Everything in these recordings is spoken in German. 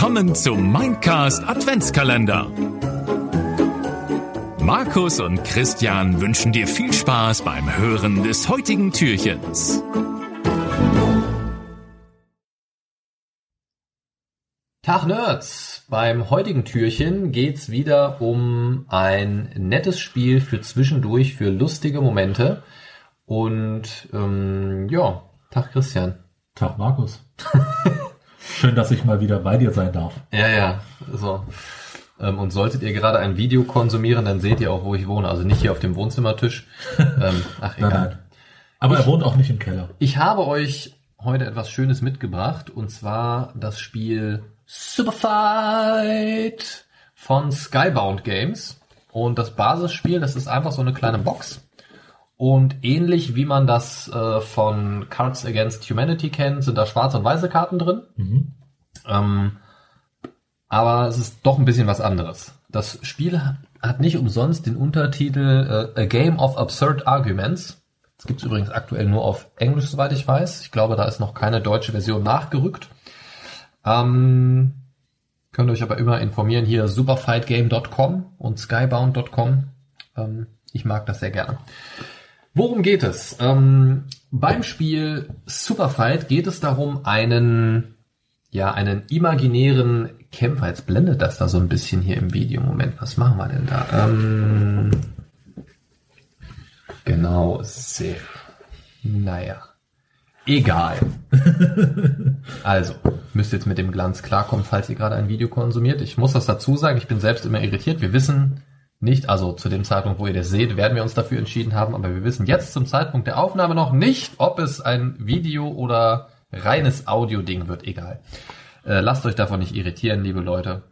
Willkommen zum Mindcast Adventskalender. Markus und Christian wünschen dir viel Spaß beim Hören des heutigen Türchens. Tag Nerds! Beim heutigen Türchen geht's wieder um ein nettes Spiel für zwischendurch, für lustige Momente. Und Tag Christian. Tag Markus. Schön, dass ich mal wieder bei dir sein darf. Ja, so. Und solltet ihr gerade ein Video konsumieren, dann seht ihr auch, wo ich wohne. Also nicht hier auf dem Wohnzimmertisch. Egal. Nein. Aber er wohnt auch nicht im Keller. Ich habe euch heute etwas Schönes mitgebracht, und zwar das Spiel Superfight von Skybound Games. Und das Basisspiel, das ist einfach so eine kleine Box. Und ähnlich wie man das von Cards Against Humanity kennt, sind da schwarze und weiße Karten drin. Mhm. Aber es ist doch ein bisschen was anderes. Das Spiel hat nicht umsonst den Untertitel A Game of Absurd Arguments. Das gibt's übrigens aktuell nur auf Englisch, soweit ich weiß. Ich glaube, da ist noch keine deutsche Version nachgerückt. Könnt ihr euch aber immer informieren. Hier superfightgame.com und skybound.com. Ich mag das sehr gerne. Worum geht es? Beim Spiel Superfight geht es darum, einen imaginären Kämpfer. Jetzt blendet das da so ein bisschen hier im Video. Moment, was machen wir denn da? Genau, sehr. Naja. Egal. Also, müsst jetzt mit dem Glanz klarkommen, falls ihr gerade ein Video konsumiert. Ich muss das dazu sagen, ich bin selbst immer irritiert. Wir wissen nicht, also zu dem Zeitpunkt, wo ihr das seht, werden wir uns dafür entschieden haben, aber wir wissen jetzt zum Zeitpunkt der Aufnahme noch nicht, ob es ein Video oder reines Audio-Ding wird, egal. Lasst euch davon nicht irritieren, liebe Leute.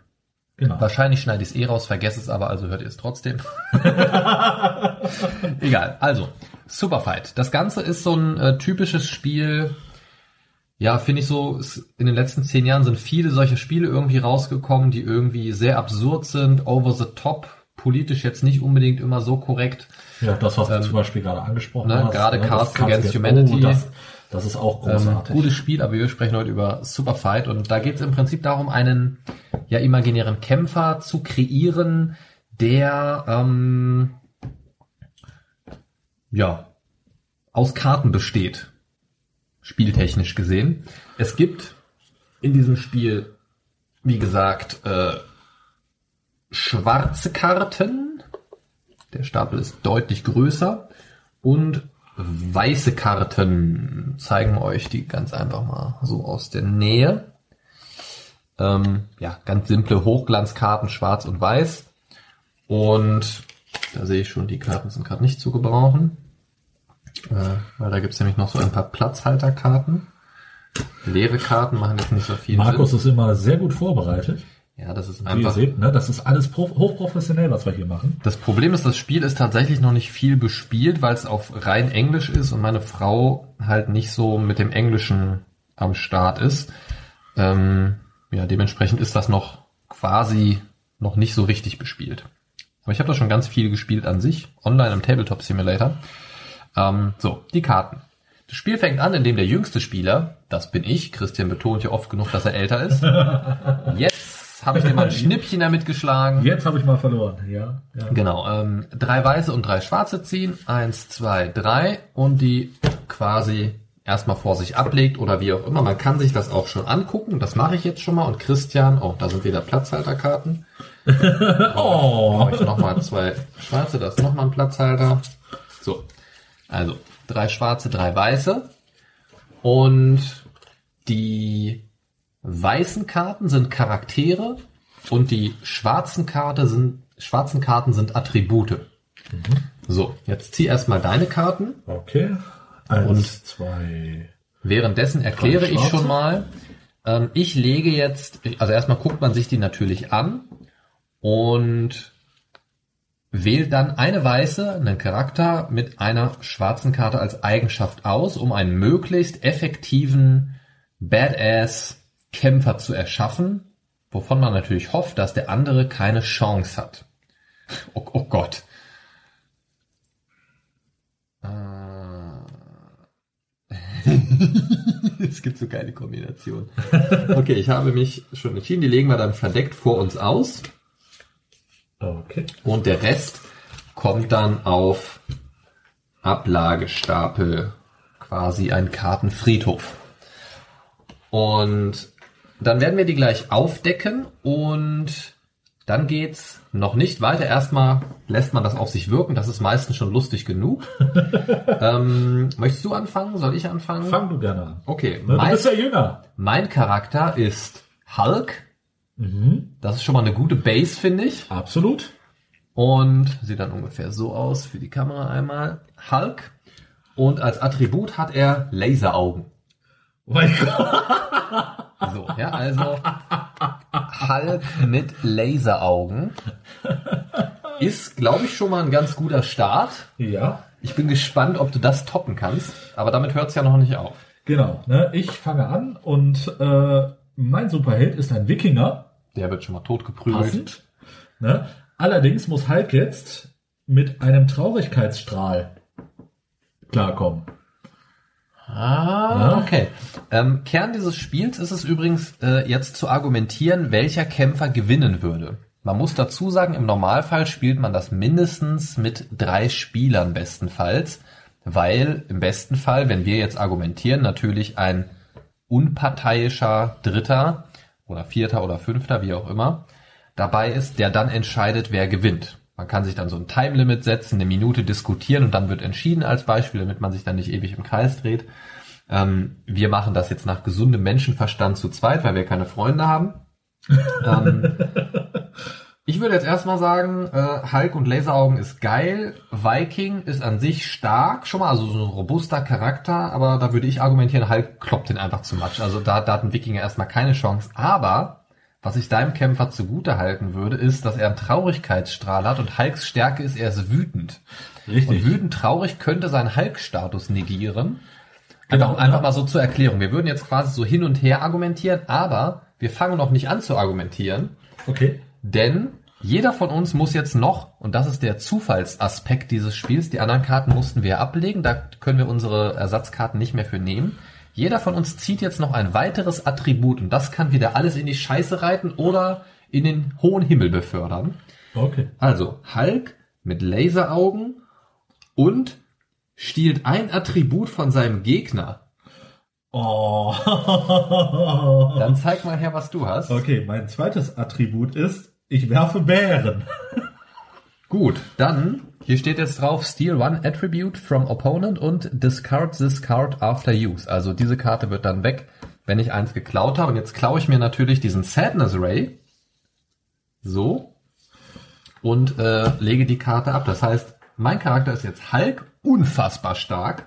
Genau. Wahrscheinlich schneide ich es raus, vergesse es aber, also hört ihr es trotzdem. Egal, also Superfight. Das Ganze ist so ein typisches Spiel, ja, finde ich so, in den letzten 10 Jahren sind viele solche Spiele irgendwie rausgekommen, die irgendwie sehr absurd sind, over the top, politisch jetzt nicht unbedingt immer so korrekt. Ja, das, was du zum Beispiel gerade angesprochen hast. Gerade Cards Against Humanity. Das ist auch großartig. Gutes Spiel, aber wir sprechen heute über Superfight. Und da geht es im Prinzip darum, einen imaginären Kämpfer zu kreieren, der aus Karten besteht, spieltechnisch gesehen. Es gibt in diesem Spiel, wie gesagt, schwarze Karten, der Stapel ist deutlich größer, und weiße Karten, zeigen wir euch die ganz einfach mal so aus der Nähe. Ganz simple Hochglanzkarten, schwarz und weiß. Und da sehe ich schon, die Karten sind gerade nicht zu gebrauchen, weil da gibt es nämlich noch so ein paar Platzhalterkarten. Leere Karten machen jetzt nicht so viel Markus Sinn. Ist immer sehr gut vorbereitet. Ja, das ist einfach. Wie ihr seht, ne? Das ist alles hochprofessionell, was wir hier machen. Das Problem ist, das Spiel ist tatsächlich noch nicht viel bespielt, weil es auf rein Englisch ist und meine Frau halt nicht so mit dem Englischen am Start ist. Dementsprechend ist das noch quasi noch nicht so richtig bespielt. Aber ich habe da schon ganz viel gespielt an sich, online im Tabletop-Simulator. Die Karten. Das Spiel fängt an, indem der jüngste Spieler, das bin ich, Christian betont ja oft genug, dass er älter ist, habe ich dir mal ein Schnippchen damit geschlagen. Jetzt habe ich mal verloren, ja. Genau, 3 weiße und 3 schwarze ziehen. 1, 2, 3 und die quasi erstmal vor sich ablegt oder wie auch immer. Man kann sich das auch schon angucken. Das mache ich jetzt schon mal. Und Christian, da sind wieder Platzhalterkarten. Brauche ich nochmal 2 schwarze, da ist nochmal ein Platzhalter. So, also 3 schwarze, 3 weiße. Und die weißen Karten sind Charaktere und die schwarzen Karten sind Attribute. Mhm. So, jetzt zieh erstmal deine Karten. Okay. 1, 2. Währenddessen erkläre ich schon mal, ich lege jetzt, also erstmal guckt man sich die natürlich an und wählt dann eine weiße, einen Charakter mit einer schwarzen Karte als Eigenschaft aus, um einen möglichst effektiven Badass Kämpfer zu erschaffen, wovon man natürlich hofft, dass der andere keine Chance hat. Oh Gott. Es gibt so geile Kombinationen. Okay, ich habe mich schon entschieden. Die legen wir dann verdeckt vor uns aus. Okay. Und der Rest kommt dann auf Ablagestapel, quasi ein Kartenfriedhof. Und dann werden wir die gleich aufdecken und dann geht's noch nicht weiter. Erstmal lässt man das auf sich wirken. Das ist meistens schon lustig genug. Möchtest du anfangen? Soll ich anfangen? Fang du gerne an. Okay. Na, du bist ja jünger. Mein Charakter ist Hulk. Mhm. Das ist schon mal eine gute Base, finde ich. Absolut. Und sieht dann ungefähr so aus für die Kamera einmal. Hulk. Und als Attribut hat er Laseraugen. Oh mein Gott. So, ja, also Hulk mit Laseraugen ist, glaube ich, schon mal ein ganz guter Start. Ja. Ich bin gespannt, ob du das toppen kannst, aber damit hört es ja noch nicht auf. Genau, ne? Ich fange an und mein Superheld ist ein Wikinger. Der wird schon mal tot geprügelt. Ne? Allerdings muss Hulk jetzt mit einem Traurigkeitsstrahl klarkommen. Ah, okay. Kern dieses Spiels ist es übrigens, jetzt zu argumentieren, welcher Kämpfer gewinnen würde. Man muss dazu sagen, im Normalfall spielt man das mindestens mit 3 Spielern bestenfalls, weil im besten Fall, wenn wir jetzt argumentieren, natürlich ein unparteiischer Dritter oder Vierter oder Fünfter, wie auch immer, dabei ist, der dann entscheidet, wer gewinnt. Man kann sich dann so ein Time-Limit setzen, eine Minute diskutieren und dann wird entschieden als Beispiel, damit man sich dann nicht ewig im Kreis dreht. Wir machen das jetzt nach gesundem Menschenverstand zu zweit, weil wir keine Freunde haben. Ich würde jetzt erstmal sagen, Hulk und Laseraugen ist geil. Viking ist an sich stark, schon mal, also so ein robuster Charakter, aber da würde ich argumentieren, Hulk kloppt den einfach zu much. Also da hat ein Wikinger erstmal keine Chance, aber... Was ich deinem Kämpfer zugute halten würde, ist, dass er einen Traurigkeitsstrahl hat und Hulks Stärke ist, er ist wütend. Richtig. Und wütend traurig könnte seinen Hulk-Status negieren. Genau, einfach mal so zur Erklärung. Wir würden jetzt quasi so hin und her argumentieren, aber wir fangen noch nicht an zu argumentieren. Okay. Denn jeder von uns muss jetzt noch, und das ist der Zufallsaspekt dieses Spiels, die anderen Karten mussten wir ablegen, da können wir unsere Ersatzkarten nicht mehr für nehmen. Jeder von uns zieht jetzt noch ein weiteres Attribut und das kann wieder alles in die Scheiße reiten oder in den hohen Himmel befördern. Okay. Also Hulk mit Laseraugen und stiehlt ein Attribut von seinem Gegner. Oh. Dann zeig mal her, was du hast. Okay, mein zweites Attribut ist, ich werfe Bären. Gut, dann, hier steht jetzt drauf, steal one attribute from opponent und discard this card after use. Also diese Karte wird dann weg, wenn ich eins geklaut habe. Und jetzt klaue ich mir natürlich diesen Sadness Ray. So. Und lege die Karte ab. Das heißt, mein Charakter ist jetzt Hulk, unfassbar stark,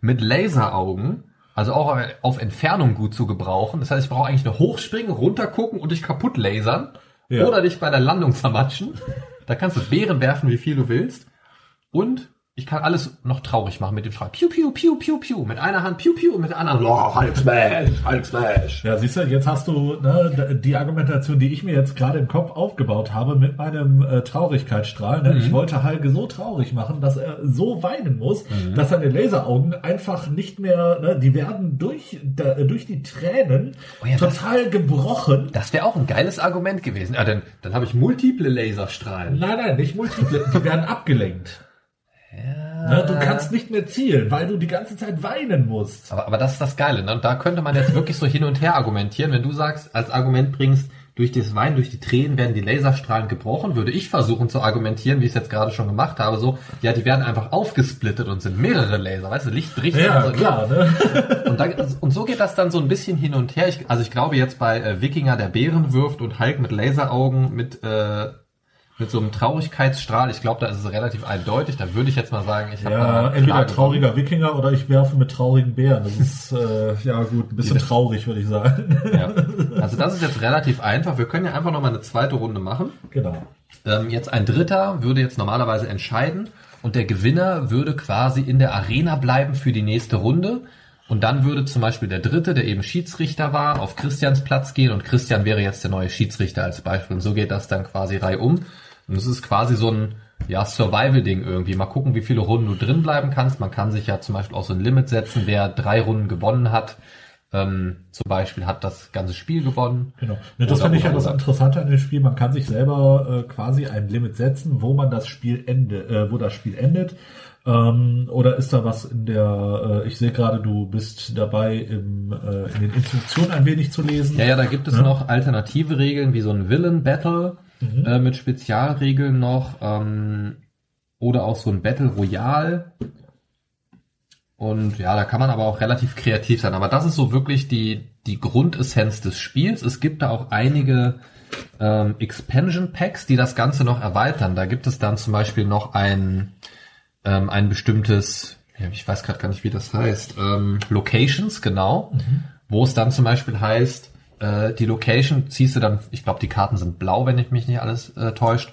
mit Laseraugen, also auch auf Entfernung gut zu gebrauchen. Das heißt, ich brauche eigentlich nur hochspringen, runtergucken und dich kaputt lasern. Ja. Oder dich bei der Landung zermatschen. Da kannst du Bären werfen, wie viel du willst. Und ich kann alles noch traurig machen mit dem Schrei. Piu, piu, piu, piu, piu. Mit einer Hand piu, piu und mit der anderen Hulk Smash, Hulk Smash. Ja, siehst du, jetzt hast du, ne, die Argumentation, die ich mir jetzt gerade im Kopf aufgebaut habe mit meinem Traurigkeitsstrahl. Ne? Mhm. Ich wollte Hulk so traurig machen, dass er so weinen muss, dass seine Laseraugen einfach nicht mehr, ne, die werden durch die Tränen total gebrochen. Das wäre auch ein geiles Argument gewesen. Ja, dann habe ich multiple Laserstrahlen. Nein, nicht multiple. Die werden abgelenkt. Ja. Ne, du kannst nicht mehr zielen, weil du die ganze Zeit weinen musst. Aber das ist das Geile. Ne? Da könnte man jetzt wirklich so hin und her argumentieren. Wenn du sagst, als Argument bringst, durch das Weinen, durch die Tränen werden die Laserstrahlen gebrochen, würde ich versuchen zu argumentieren, wie ich es jetzt gerade schon gemacht habe, so, ja, die werden einfach aufgesplittet und sind mehrere Laser. Weißt du, Licht bricht. Ja, also, klar. Ne? Und so geht das dann so ein bisschen hin und her. Ich glaube jetzt bei Wikinger, der Bären wirft und Hulk mit Laseraugen mit so einem Traurigkeitsstrahl, ich glaube, da ist es relativ eindeutig. Da würde ich jetzt mal sagen, ich habe entweder trauriger gefunden. Wikinger oder ich werfe mit traurigen Bären. Das ist ja gut, ein bisschen traurig, würde ich sagen. Ja. Also das ist jetzt relativ einfach. Wir können ja einfach nochmal eine zweite Runde machen. Genau. Jetzt ein Dritter würde jetzt normalerweise entscheiden und der Gewinner würde quasi in der Arena bleiben für die nächste Runde. Und dann würde zum Beispiel der Dritte, der eben Schiedsrichter war, auf Christians Platz gehen und Christian wäre jetzt der neue Schiedsrichter als Beispiel. Und so geht das dann quasi reihum. Und es ist quasi so ein ja, Survival-Ding irgendwie. Mal gucken, wie viele Runden du drin bleiben kannst. Man kann sich ja zum Beispiel auch so ein Limit setzen, wer 3 Runden gewonnen hat. Zum Beispiel hat das ganze Spiel gewonnen. Genau. Ja, das finde ich ja das Interessante an dem Spiel. Man kann sich selber quasi ein Limit setzen, wo das Spiel endet. Oder ist da was in der, ich sehe gerade, du bist dabei, in den Instruktionen ein wenig zu lesen. Ja, da gibt es noch alternative Regeln, wie so ein Villain Battle, mit Spezialregeln noch, oder auch so ein Battle Royale. Und ja, da kann man aber auch relativ kreativ sein. Aber das ist so wirklich die Grundessenz des Spiels. Es gibt da auch einige Expansion Packs, die das Ganze noch erweitern. Da gibt es dann zum Beispiel noch ein bestimmtes, ich weiß gerade gar nicht, wie das heißt, Locations, genau, wo es dann zum Beispiel heißt, die Location ziehst du dann, ich glaube, die Karten sind blau, wenn ich mich nicht alles täuscht.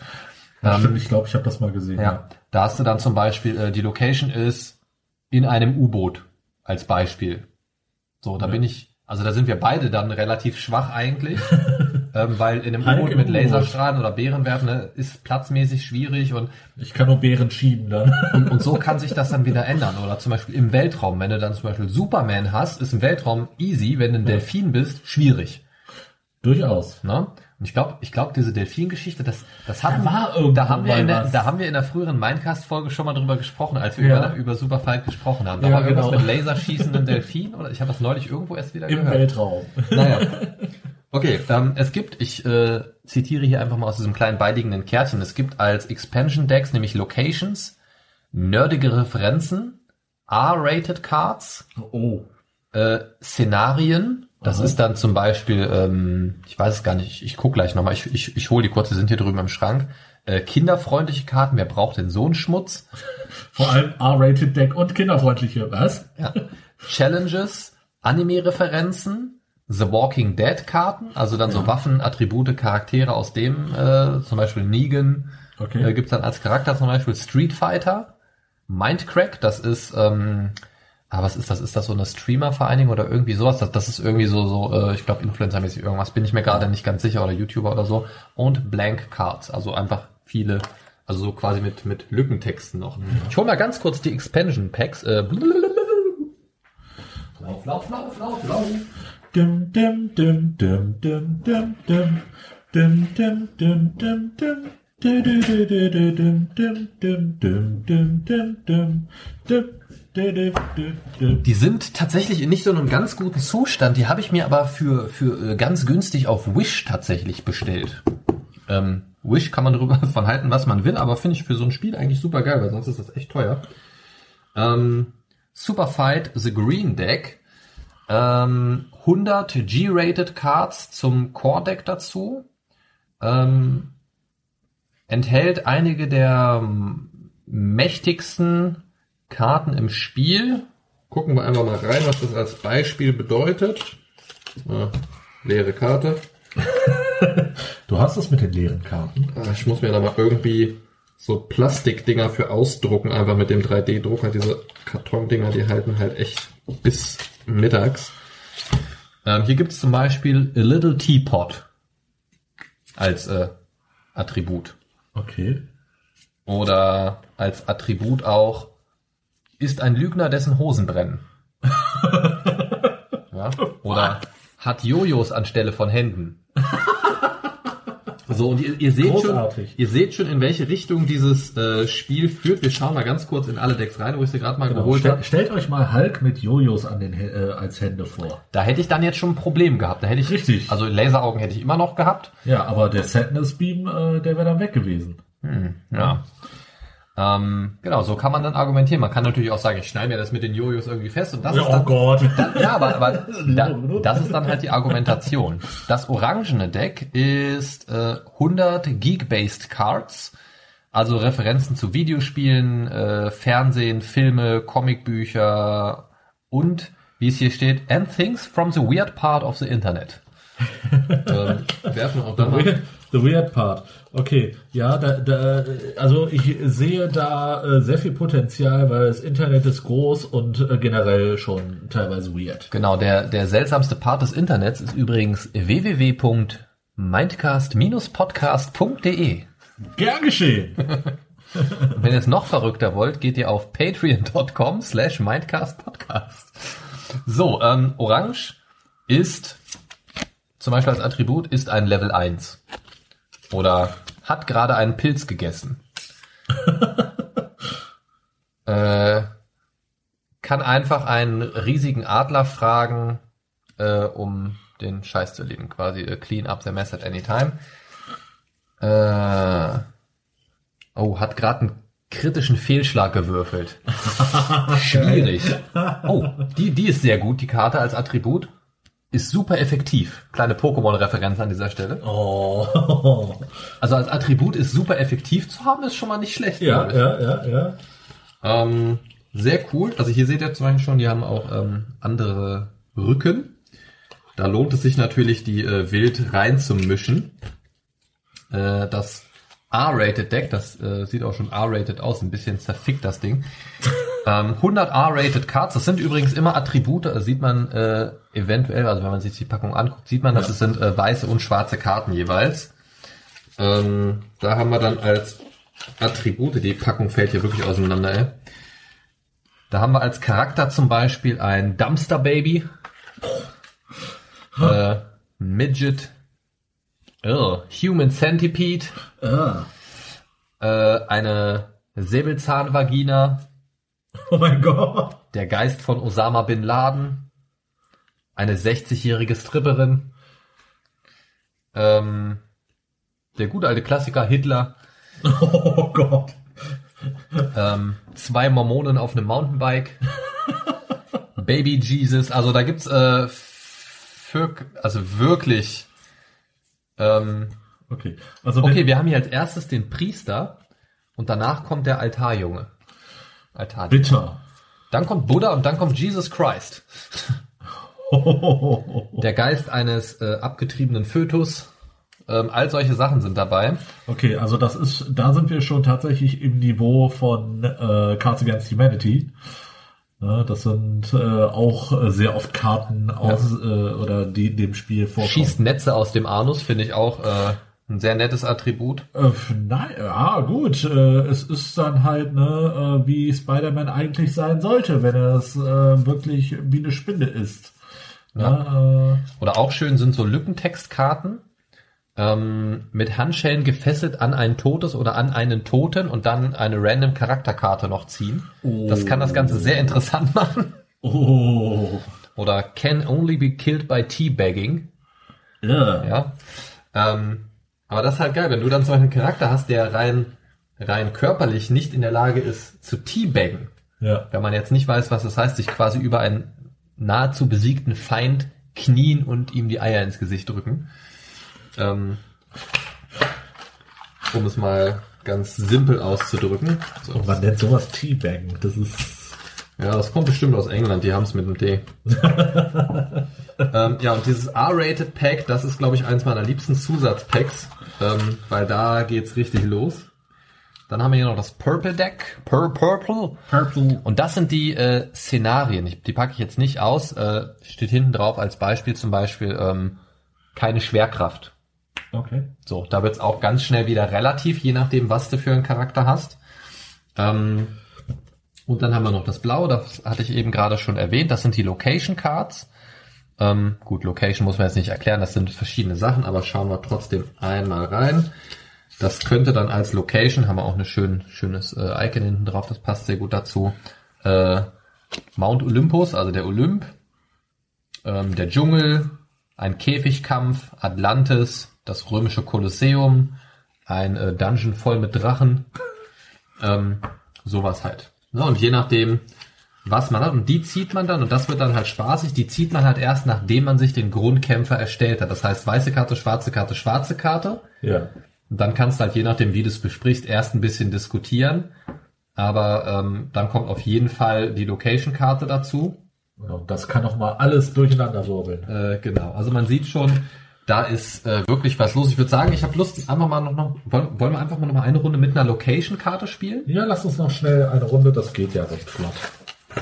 Stimmt, ich glaube, ich habe das mal gesehen. Ja. Da hast du dann zum Beispiel, die Location ist in einem U-Boot als Beispiel. So, da bin ich, also da sind wir beide dann relativ schwach eigentlich, weil in einem U-Boot mit Laserstrahlen oder Bären werfen, ne, ist platzmäßig schwierig und ich kann nur Bären schieben dann. Und so kann sich das dann wieder ändern. Oder zum Beispiel im Weltraum, wenn du dann zum Beispiel Superman hast, ist im Weltraum easy, wenn du ein Delfin bist, schwierig. Durchaus. Ne? Und ich glaube, diese Delfin-Geschichte, da haben wir in der früheren Mindcast-Folge schon mal drüber gesprochen, als wir über Superfight gesprochen haben. Da war irgendwas mit laserschießenden Delfin, oder ich habe das neulich irgendwo erst wieder gehört. Im Weltraum. Naja. Okay, es gibt, ich zitiere hier einfach mal aus diesem kleinen beiliegenden Kärtchen, es gibt als Expansion-Decks nämlich Locations, nerdige Referenzen, R-Rated Cards, Szenarien, das ist dann zum Beispiel, ich weiß es gar nicht, ich gucke gleich nochmal, ich hole die kurz, die sind hier drüben im Schrank, kinderfreundliche Karten, wer braucht denn so einen Schmutz? Vor allem R-Rated Deck und kinderfreundliche, was? Ja. Challenges, Anime-Referenzen, The Walking Dead Karten, also dann so Waffen, Attribute, Charaktere aus dem, zum Beispiel Negan, gibt's dann als Charakter zum Beispiel Street Fighter, Mindcrack, das ist, was ist das? Ist das so eine Streamer-Vereinigung oder irgendwie sowas? Das ist irgendwie so, ich glaube influencermäßig irgendwas, bin ich mir gerade nicht ganz sicher, oder YouTuber oder so. Und Blank Cards, also einfach viele, also so quasi mit Lückentexten noch. Ja. Ich hole mal ganz kurz die Expansion Packs, Lauf. Die sind tatsächlich in nicht so einem ganz guten Zustand. Die habe ich mir aber für ganz günstig auf Wish tatsächlich bestellt. Wish kann man drüber von halten, was man will, aber finde ich für so ein Spiel eigentlich super geil, weil sonst ist das echt teuer. Superfight The Green Deck. 100 G-Rated Cards zum Core-Deck dazu, enthält einige der mächtigsten Karten im Spiel. Gucken wir einfach mal rein, was das als Beispiel bedeutet. Leere Karte. Du hast es mit den leeren Karten. Ich muss mir da mal irgendwie so Plastikdinger für ausdrucken, einfach mit dem 3D-Drucker. Diese Kartondinger, die halten halt echt bis mittags. Hier gibt es zum Beispiel A Little Teapot als Attribut. Okay. Oder als Attribut auch ist ein Lügner, dessen Hosen brennen. Ja? Oder hat Jojos anstelle von Händen. So, und ihr seht schon, in welche Richtung dieses Spiel führt. Wir schauen mal ganz kurz in alle Decks rein, wo ich sie gerade mal geholt habe. Stellt euch mal Hulk mit Jojos an den als Hände vor. Da hätte ich dann jetzt schon ein Problem gehabt. Da hätte ich richtig. Also Laseraugen hätte ich immer noch gehabt. Ja, aber der Sadness Beam, der wäre dann weg gewesen. Ja. Genau, so kann man dann argumentieren. Man kann natürlich auch sagen, ich schneide mir das mit den Jojos irgendwie fest und das ist dann, das ist dann halt die Argumentation. Das orangene Deck ist 100 Geek-based Cards, also Referenzen zu Videospielen, Fernsehen, Filme, Comicbücher und, wie es hier steht, and things from the weird part of the Internet. Werfen wir auch da mal. The weird part. Okay, ja, also ich sehe da sehr viel Potenzial, weil das Internet ist groß und generell schon teilweise weird. Genau, der seltsamste Part des Internets ist übrigens www.mindcast-podcast.de. Gern geschehen. Und wenn ihr es noch verrückter wollt, geht ihr auf patreon.com/mindcastpodcast. So, Orange ist zum Beispiel als Attribut ist ein Level 1. Oder hat gerade einen Pilz gegessen. Kann einfach einen riesigen Adler fragen, um den Scheiß zu erledigen. Quasi clean up the mess at any time. Hat gerade einen kritischen Fehlschlag gewürfelt. Schwierig. Oh, die ist sehr gut, die Karte als Attribut. Ist super effektiv. Kleine Pokémon-Referenz an dieser Stelle. Oh. Also als Attribut ist super effektiv zu haben, ist schon mal nicht schlecht. Ja, ja. Sehr cool. Also hier seht ihr zum Beispiel schon, die haben auch andere Rücken. Da lohnt es sich natürlich, die wild reinzumischen. Das R-Rated Deck, das sieht auch schon R-Rated aus, ein bisschen zerfickt das Ding. 100 R-Rated Cards, das sind übrigens immer Attribute, das sieht man eventuell, also wenn man sich die Packung anguckt, sieht man, dass es sind weiße und schwarze Karten jeweils. Da haben wir dann als Attribute, die Packung fällt hier wirklich auseinander, ey. Da haben wir als Charakter zum Beispiel ein Dumpster Baby, Midget, Human Centipede, eine Säbelzahnvagina, oh mein Gott, der Geist von Osama Bin Laden, eine 60-jährige Stripperin, der gute alte Klassiker Hitler, oh Gott, zwei Mormonen auf einem Mountainbike, Baby Jesus, also da gibt's wirklich okay. Also wir haben hier als erstes den Priester und danach kommt der Altarjunge. Bitter. Dann kommt Buddha und dann kommt Jesus Christ. Der Geist eines abgetriebenen Fötus. All solche Sachen sind dabei. Okay, also da sind wir schon tatsächlich im Niveau von Cards Against Humanity. Ne, das sind auch sehr oft Karten aus oder die dem Spiel vorkommen. Schießt Netze aus dem Anus, finde ich auch ein sehr nettes Attribut. Es ist dann halt wie Spider-Man eigentlich sein sollte, wenn er es wirklich wie eine Spinne ist. Ja. Oder auch schön sind so Lückentextkarten mit Handschellen gefesselt an ein Totes oder an einen Toten und dann eine random Charakterkarte noch ziehen. Oh. Das kann das Ganze sehr interessant machen. Oh. Oder can only be killed by teabagging. Yeah. Ja. Aber das ist halt geil, wenn du dann so einen Charakter hast, der rein körperlich nicht in der Lage ist zu teabaggen. Ja. Wenn man jetzt nicht weiß, was das heißt, sich quasi über einen nahezu besiegten Feind knien und ihm die Eier ins Gesicht drücken. Um es mal ganz simpel auszudrücken. So. Und man nennt sowas teabaggen. Das ist... Ja, das kommt bestimmt aus England, die haben es mit dem D. Und dieses R-Rated Pack, das ist, glaube ich, eins meiner liebsten Zusatzpacks, weil da geht's richtig los. Dann haben wir hier noch das Purple Deck. Purple. Und das sind die Szenarien. Die packe ich jetzt nicht aus. Steht hinten drauf als Beispiel zum Beispiel keine Schwerkraft. Okay. So, da wird's auch ganz schnell wieder relativ, je nachdem, was du für einen Charakter hast. Und dann haben wir noch das Blaue, das hatte ich eben gerade schon erwähnt. Das sind die Location Cards. Gut, Location muss man jetzt nicht erklären, das sind verschiedene Sachen, aber schauen wir trotzdem einmal rein. Das könnte dann als Location, haben wir auch ein schönes Icon hinten drauf, das passt sehr gut dazu. Mount Olympus, also der Olymp, der Dschungel, ein Käfigkampf, Atlantis, das römische Kolosseum, ein Dungeon voll mit Drachen, sowas halt. Ja, und je nachdem, was man hat, und die zieht man dann, und das wird dann halt spaßig, die zieht man halt erst, nachdem man sich den Grundkämpfer erstellt hat. Das heißt, weiße Karte, schwarze Karte, schwarze Karte. Ja. Und dann kannst du halt, je nachdem, wie du es besprichst, erst ein bisschen diskutieren, aber dann kommt auf jeden Fall die Location-Karte dazu. Und das kann auch mal alles durcheinander wirbeln. Genau, also man sieht schon, da ist wirklich was los. Ich würde sagen, ich habe Lust, einfach mal wollen wir einfach mal noch mal eine Runde mit einer Location-Karte spielen? Ja, lass uns noch schnell eine Runde, das geht ja recht flott.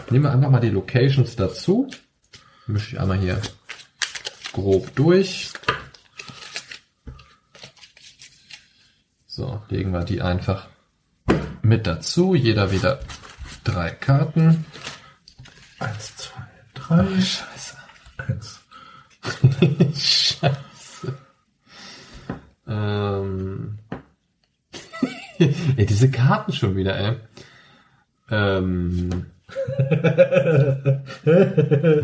Nehmen wir einfach mal die Locations dazu. Mische ich einmal hier grob durch. So, legen wir die einfach mit dazu. Jeder wieder 3 Karten. 1, 2, 3. Oh, scheiße. 1. Scheiße. Ey, diese Karten schon wieder, ey. Wenn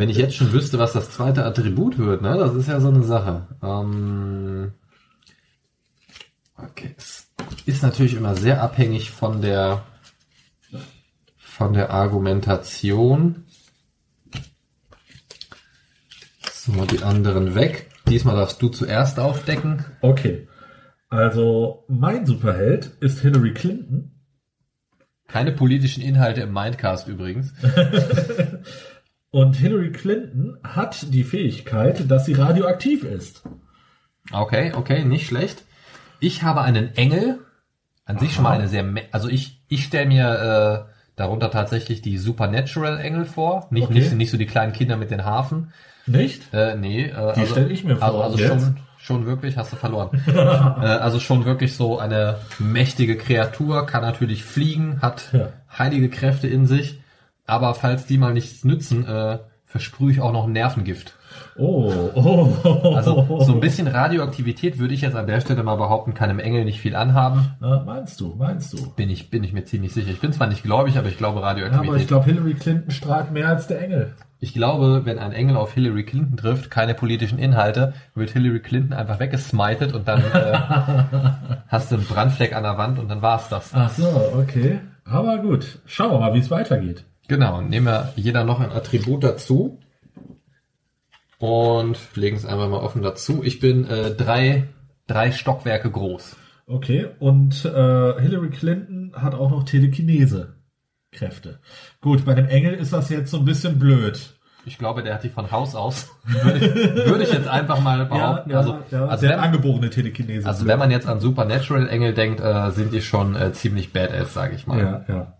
ich jetzt schon wüsste, was das zweite Attribut wird, ne? Das ist ja so eine Sache. Okay. Es ist natürlich immer sehr abhängig von der Argumentation. So, mal die anderen weg. Diesmal darfst du zuerst aufdecken. Okay. Also, mein Superheld ist Hillary Clinton. Keine politischen Inhalte im Mindcast übrigens. Und Hillary Clinton hat die Fähigkeit, dass sie radioaktiv ist. Okay, nicht schlecht. Ich habe einen Engel. An sich schon mal eine sehr... Also ich stelle mir darunter tatsächlich die Supernatural-Engel vor. Nicht so die kleinen Kinder mit den Hafen. Nicht? Nee. Die also, stelle ich mir vor. Also schon wirklich, hast du verloren. Also schon wirklich so eine mächtige Kreatur, kann natürlich fliegen, hat heilige Kräfte in sich, aber falls die mal nichts nützen, versprühe ich auch noch Nervengift. Oh. Also so ein bisschen Radioaktivität würde ich jetzt an der Stelle mal behaupten, kann im Engel nicht viel anhaben. Na, meinst du? Bin ich mir ziemlich sicher. Ich bin zwar nicht gläubig, aber ich glaube Radioaktivität. Ja, aber ich glaube, Hillary Clinton strahlt mehr als der Engel. Ich glaube, wenn ein Engel auf Hillary Clinton trifft, keine politischen Inhalte, wird Hillary Clinton einfach weggesmited und dann hast du einen Brandfleck an der Wand und dann war's das. Ach so, okay. Aber gut, schauen wir mal, wie es weitergeht. Genau, und nehmen wir jeder noch ein Attribut dazu und legen es einfach mal offen dazu. Ich bin drei Stockwerke groß. Okay, und Hillary Clinton hat auch noch Telekinese. Kräfte. Gut, bei dem Engel ist das jetzt so ein bisschen blöd. Ich glaube, der hat die von Haus aus. Würde ich jetzt einfach mal behaupten. Also der angeborene Telekinese. Also wenn man jetzt an Supernatural-Engel denkt, sind die schon ziemlich badass, sage ich mal. Ja.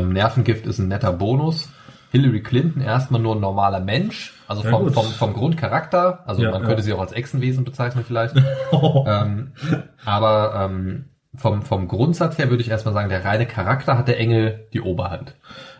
Nervengift ist ein netter Bonus. Hillary Clinton erstmal nur ein normaler Mensch. Also vom Grundcharakter. Also man könnte sie auch als Echsenwesen bezeichnen vielleicht. Aber Vom Grundsatz her würde ich erstmal sagen, der reine Charakter hat der Engel die Oberhand.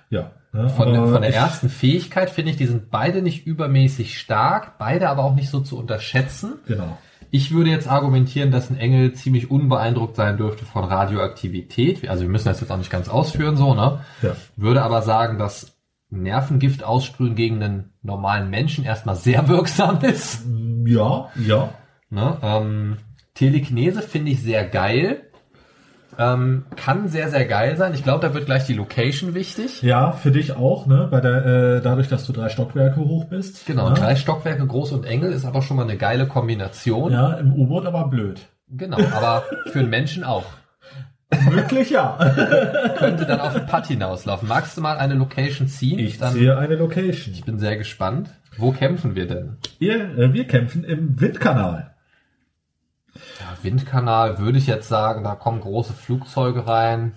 Ja. Von der ersten Fähigkeit finde ich, die sind beide nicht übermäßig stark, beide aber auch nicht so zu unterschätzen. Genau. Ich würde jetzt argumentieren, dass ein Engel ziemlich unbeeindruckt sein dürfte von Radioaktivität. Also wir müssen das jetzt auch nicht ganz ausführen, so, ne? Ja. Würde aber sagen, dass Nervengift aussprühen gegen einen normalen Menschen erstmal sehr wirksam ist. Ja. Ne? Telekinese finde ich sehr geil. Kann sehr, sehr geil sein. Ich glaube, da wird gleich die Location wichtig. Ja, für dich auch, ne? Bei der, dadurch, dass du 3 Stockwerke hoch bist. Genau, ja? 3 Stockwerke groß und Engel ist aber schon mal eine geile Kombination. Ja, im U-Boot aber blöd. Genau, aber für einen Menschen auch. Wirklich, ja. Könnte dann auf den Putt hinauslaufen. Magst du mal eine Location ziehen? Ich ziehe eine Location. Ich bin sehr gespannt. Wo kämpfen wir denn? Wir kämpfen im Windkanal. Ja, Windkanal würde ich jetzt sagen, da kommen große Flugzeuge rein.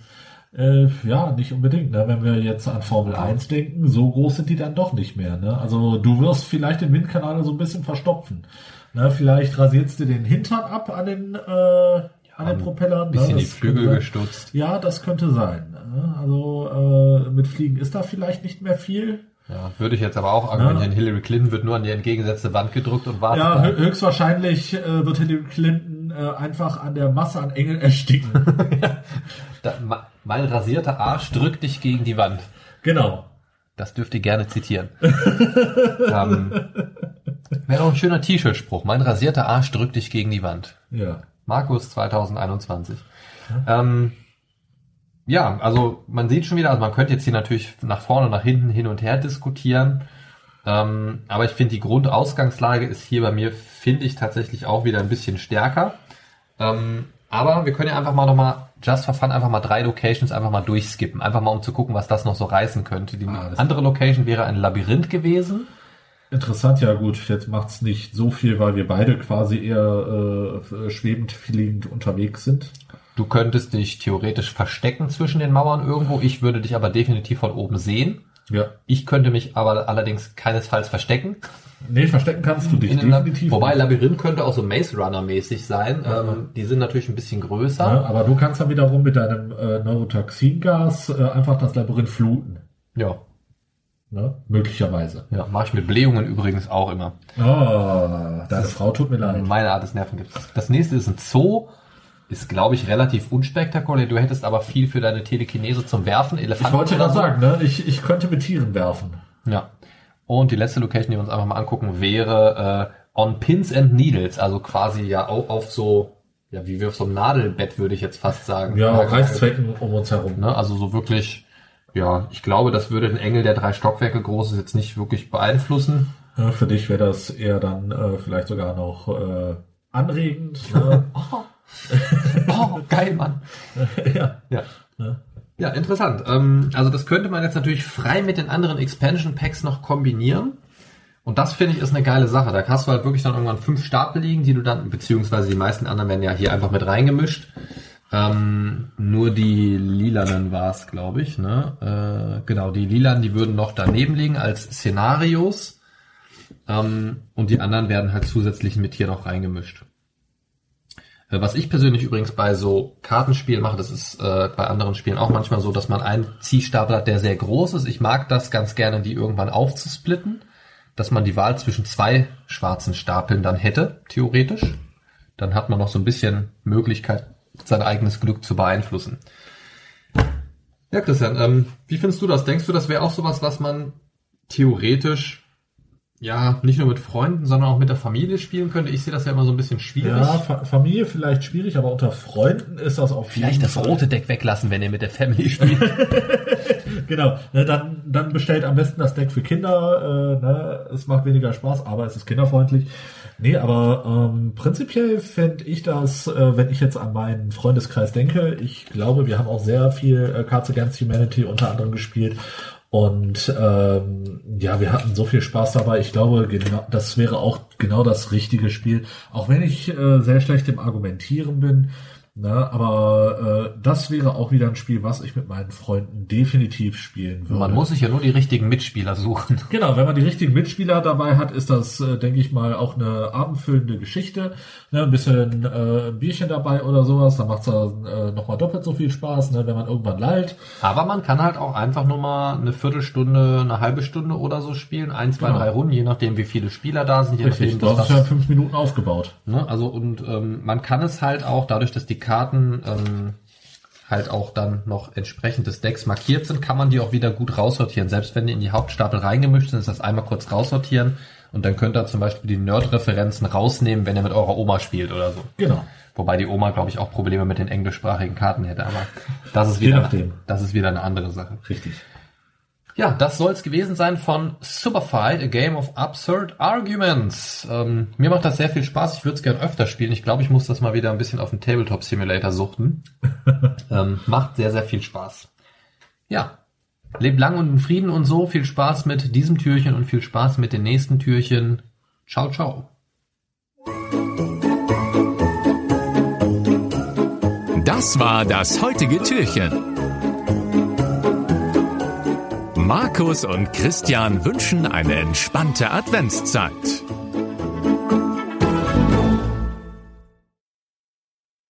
Nicht unbedingt. Ne? Wenn wir jetzt an Formel 1 denken, so groß sind die dann doch nicht mehr. Ne? Also du wirst vielleicht den Windkanal so ein bisschen verstopfen. Ne? Vielleicht rasierst du den Hintern ab an den Propellern. Ein bisschen die Flügel gestutzt. Ja, das könnte sein. Ne? Also mit Fliegen ist da vielleicht nicht mehr viel. Ja, würde ich jetzt aber auch argumentieren. Ja. Hillary Clinton wird nur an die entgegengesetzte Wand gedrückt und wartet. Ja, höchstwahrscheinlich wird Hillary Clinton einfach an der Masse an Engeln ersticken. Mein rasierter Arsch drückt dich gegen die Wand. Genau. Das dürft ihr gerne zitieren. Wäre auch ein schöner T-Shirt-Spruch. Mein rasierter Arsch drückt dich gegen die Wand. Ja. Markus 2021. Ja. Ja, also man sieht schon wieder, also man könnte jetzt hier natürlich nach vorne, nach hinten, hin und her diskutieren, aber ich finde, die Grundausgangslage ist hier bei mir, finde ich, tatsächlich auch wieder ein bisschen stärker, aber wir können ja einfach mal nochmal, just for fun, einfach mal 3 Locations einfach mal durchskippen, einfach mal um zu gucken, was das noch so reißen könnte. Die andere Location wäre ein Labyrinth gewesen. Interessant, ja gut, jetzt macht's nicht so viel, weil wir beide quasi eher schwebend, fliegend unterwegs sind. Du könntest dich theoretisch verstecken zwischen den Mauern irgendwo. Ich würde dich aber definitiv von oben sehen. Ja. Ich könnte mich aber allerdings keinesfalls verstecken. Nee, verstecken kannst du dich definitiv. Wobei Labyrinth könnte auch so Maze Runner mäßig sein. Die sind natürlich ein bisschen größer. Ja, aber du kannst dann wiederum mit deinem Neurotoxingas einfach das Labyrinth fluten. Ja. Ne? Möglicherweise. Ja, mache ich mit Blähungen übrigens auch immer. Oh, deine Frau tut mir leid. Meine Art des Nervengifts. Das nächste ist ein Zoo. Ist, glaube ich, relativ unspektakulär. Du hättest aber viel für deine Telekinese zum Werfen. Elefanten. Ich wollte gerade sagen, ne? Ich könnte mit Tieren werfen. Ja. Und die letzte Location, die wir uns einfach mal angucken, wäre on Pins and Needles. Also quasi ja auch auf so, ja, wie wir auf so einem Nadelbett, würde ich jetzt fast sagen. Ja, Reißzwecken um uns herum. Ne? Also so wirklich, ja, ich glaube, das würde den Engel, der 3 Stockwerke groß ist, jetzt nicht wirklich beeinflussen. Ja, für dich wäre das eher dann vielleicht sogar noch anregend. Ne? Oh, geil, Mann. Ja, interessant. Also das könnte man jetzt natürlich frei mit den anderen Expansion Packs noch kombinieren. Und das, finde ich, ist eine geile Sache. Da hast du halt wirklich dann irgendwann 5 Stapel liegen, die du dann, beziehungsweise die meisten anderen werden ja hier einfach mit reingemischt. Nur die lilanen war es, glaube ich. Ne? Genau, die lilanen, die würden noch daneben liegen als Szenarios. Und die anderen werden halt zusätzlich mit hier noch reingemischt. Was ich persönlich übrigens bei so Kartenspielen mache, das ist bei anderen Spielen auch manchmal so, dass man einen Ziehstapel hat, der sehr groß ist. Ich mag das ganz gerne, die irgendwann aufzusplitten, dass man die Wahl zwischen 2 schwarzen Stapeln dann hätte, theoretisch. Dann hat man noch so ein bisschen Möglichkeit, sein eigenes Glück zu beeinflussen. Ja, Christian, wie findest du das? Denkst du, das wäre auch sowas, was man theoretisch... Ja, nicht nur mit Freunden, sondern auch mit der Familie spielen könnte. Ich sehe das ja immer so ein bisschen schwierig. Ja, Familie vielleicht schwierig, aber unter Freunden ist das auch vielleicht jeden Fall. Das rote Deck weglassen, wenn ihr mit der Family spielt. Genau, ne, dann bestellt am besten das Deck für Kinder. Ne, es macht weniger Spaß, aber es ist kinderfreundlich. Nee, aber prinzipiell fände ich das, wenn ich jetzt an meinen Freundeskreis denke, ich glaube, wir haben auch sehr viel Cards Against Humanity unter anderem gespielt. Und ja, wir hatten so viel Spaß dabei. Ich glaube, genau, das wäre auch genau das richtige Spiel. Auch wenn ich sehr schlecht im Argumentieren bin. Ne, aber das wäre auch wieder ein Spiel, was ich mit meinen Freunden definitiv spielen würde. Man muss sich ja nur die richtigen Mitspieler suchen. Genau, wenn man die richtigen Mitspieler dabei hat, ist das, denke ich mal, auch eine abendfüllende Geschichte. Ne, ein bisschen ein Bierchen dabei oder sowas, dann macht's nochmal doppelt so viel Spaß, ne, wenn man irgendwann lallt. Aber man kann halt auch einfach nur mal eine Viertelstunde, eine halbe Stunde oder so spielen, 1, 2, 3 Runden, je nachdem wie viele Spieler da sind. Je richtig, nachdem, du hast das ja 5 Minuten aufgebaut. Ne, also und man kann es halt auch, dadurch, dass die Karten halt auch dann noch entsprechend des Decks markiert sind, kann man die auch wieder gut raussortieren. Selbst wenn die in die Hauptstapel reingemischt sind, ist das einmal kurz raussortieren. Und dann könnt ihr zum Beispiel die Nerd-Referenzen rausnehmen, wenn ihr mit eurer Oma spielt oder so. Genau. Wobei die Oma, glaube ich, auch Probleme mit den englischsprachigen Karten hätte. Aber das ist wieder eine andere Sache. Richtig. Ja, das soll es gewesen sein von Superfight, a Game of Absurd Arguments. Mir macht das sehr viel Spaß. Ich würde es gern öfter spielen. Ich glaube, ich muss das mal wieder ein bisschen auf den Tabletop-Simulator suchten. Macht sehr, sehr viel Spaß. Ja. Lebt lang und in Frieden und so. Viel Spaß mit diesem Türchen und viel Spaß mit den nächsten Türchen. Ciao, ciao. Das war das heutige Türchen. Markus und Christian wünschen eine entspannte Adventszeit.